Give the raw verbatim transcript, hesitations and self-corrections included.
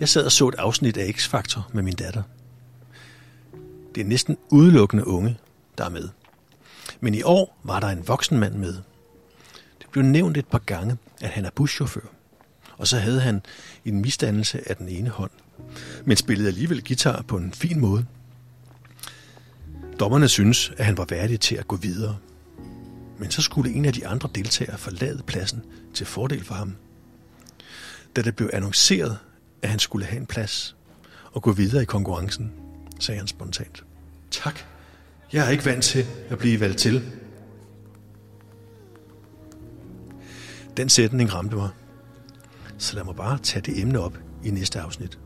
Jeg sad og så et afsnit af X-Factor med min datter. Det er næsten udelukkende unge, der er med. Men i år var der en voksen mand med. Det blev nævnt et par gange, at han er buschauffør. Og så havde han en misdannelse af den ene hånd, men spillede alligevel guitar på en fin måde. Dommerne syntes, at han var værdig til at gå videre. Men så skulle en af de andre deltagere forlade pladsen til fordel for ham. Da det blev annonceret, at han skulle have en plads og gå videre i konkurrencen, sagde han spontant: "Tak, jeg er ikke vant til at blive valgt til." Den sætning ramte mig. Så lad mig bare tage det emne op i næste afsnit.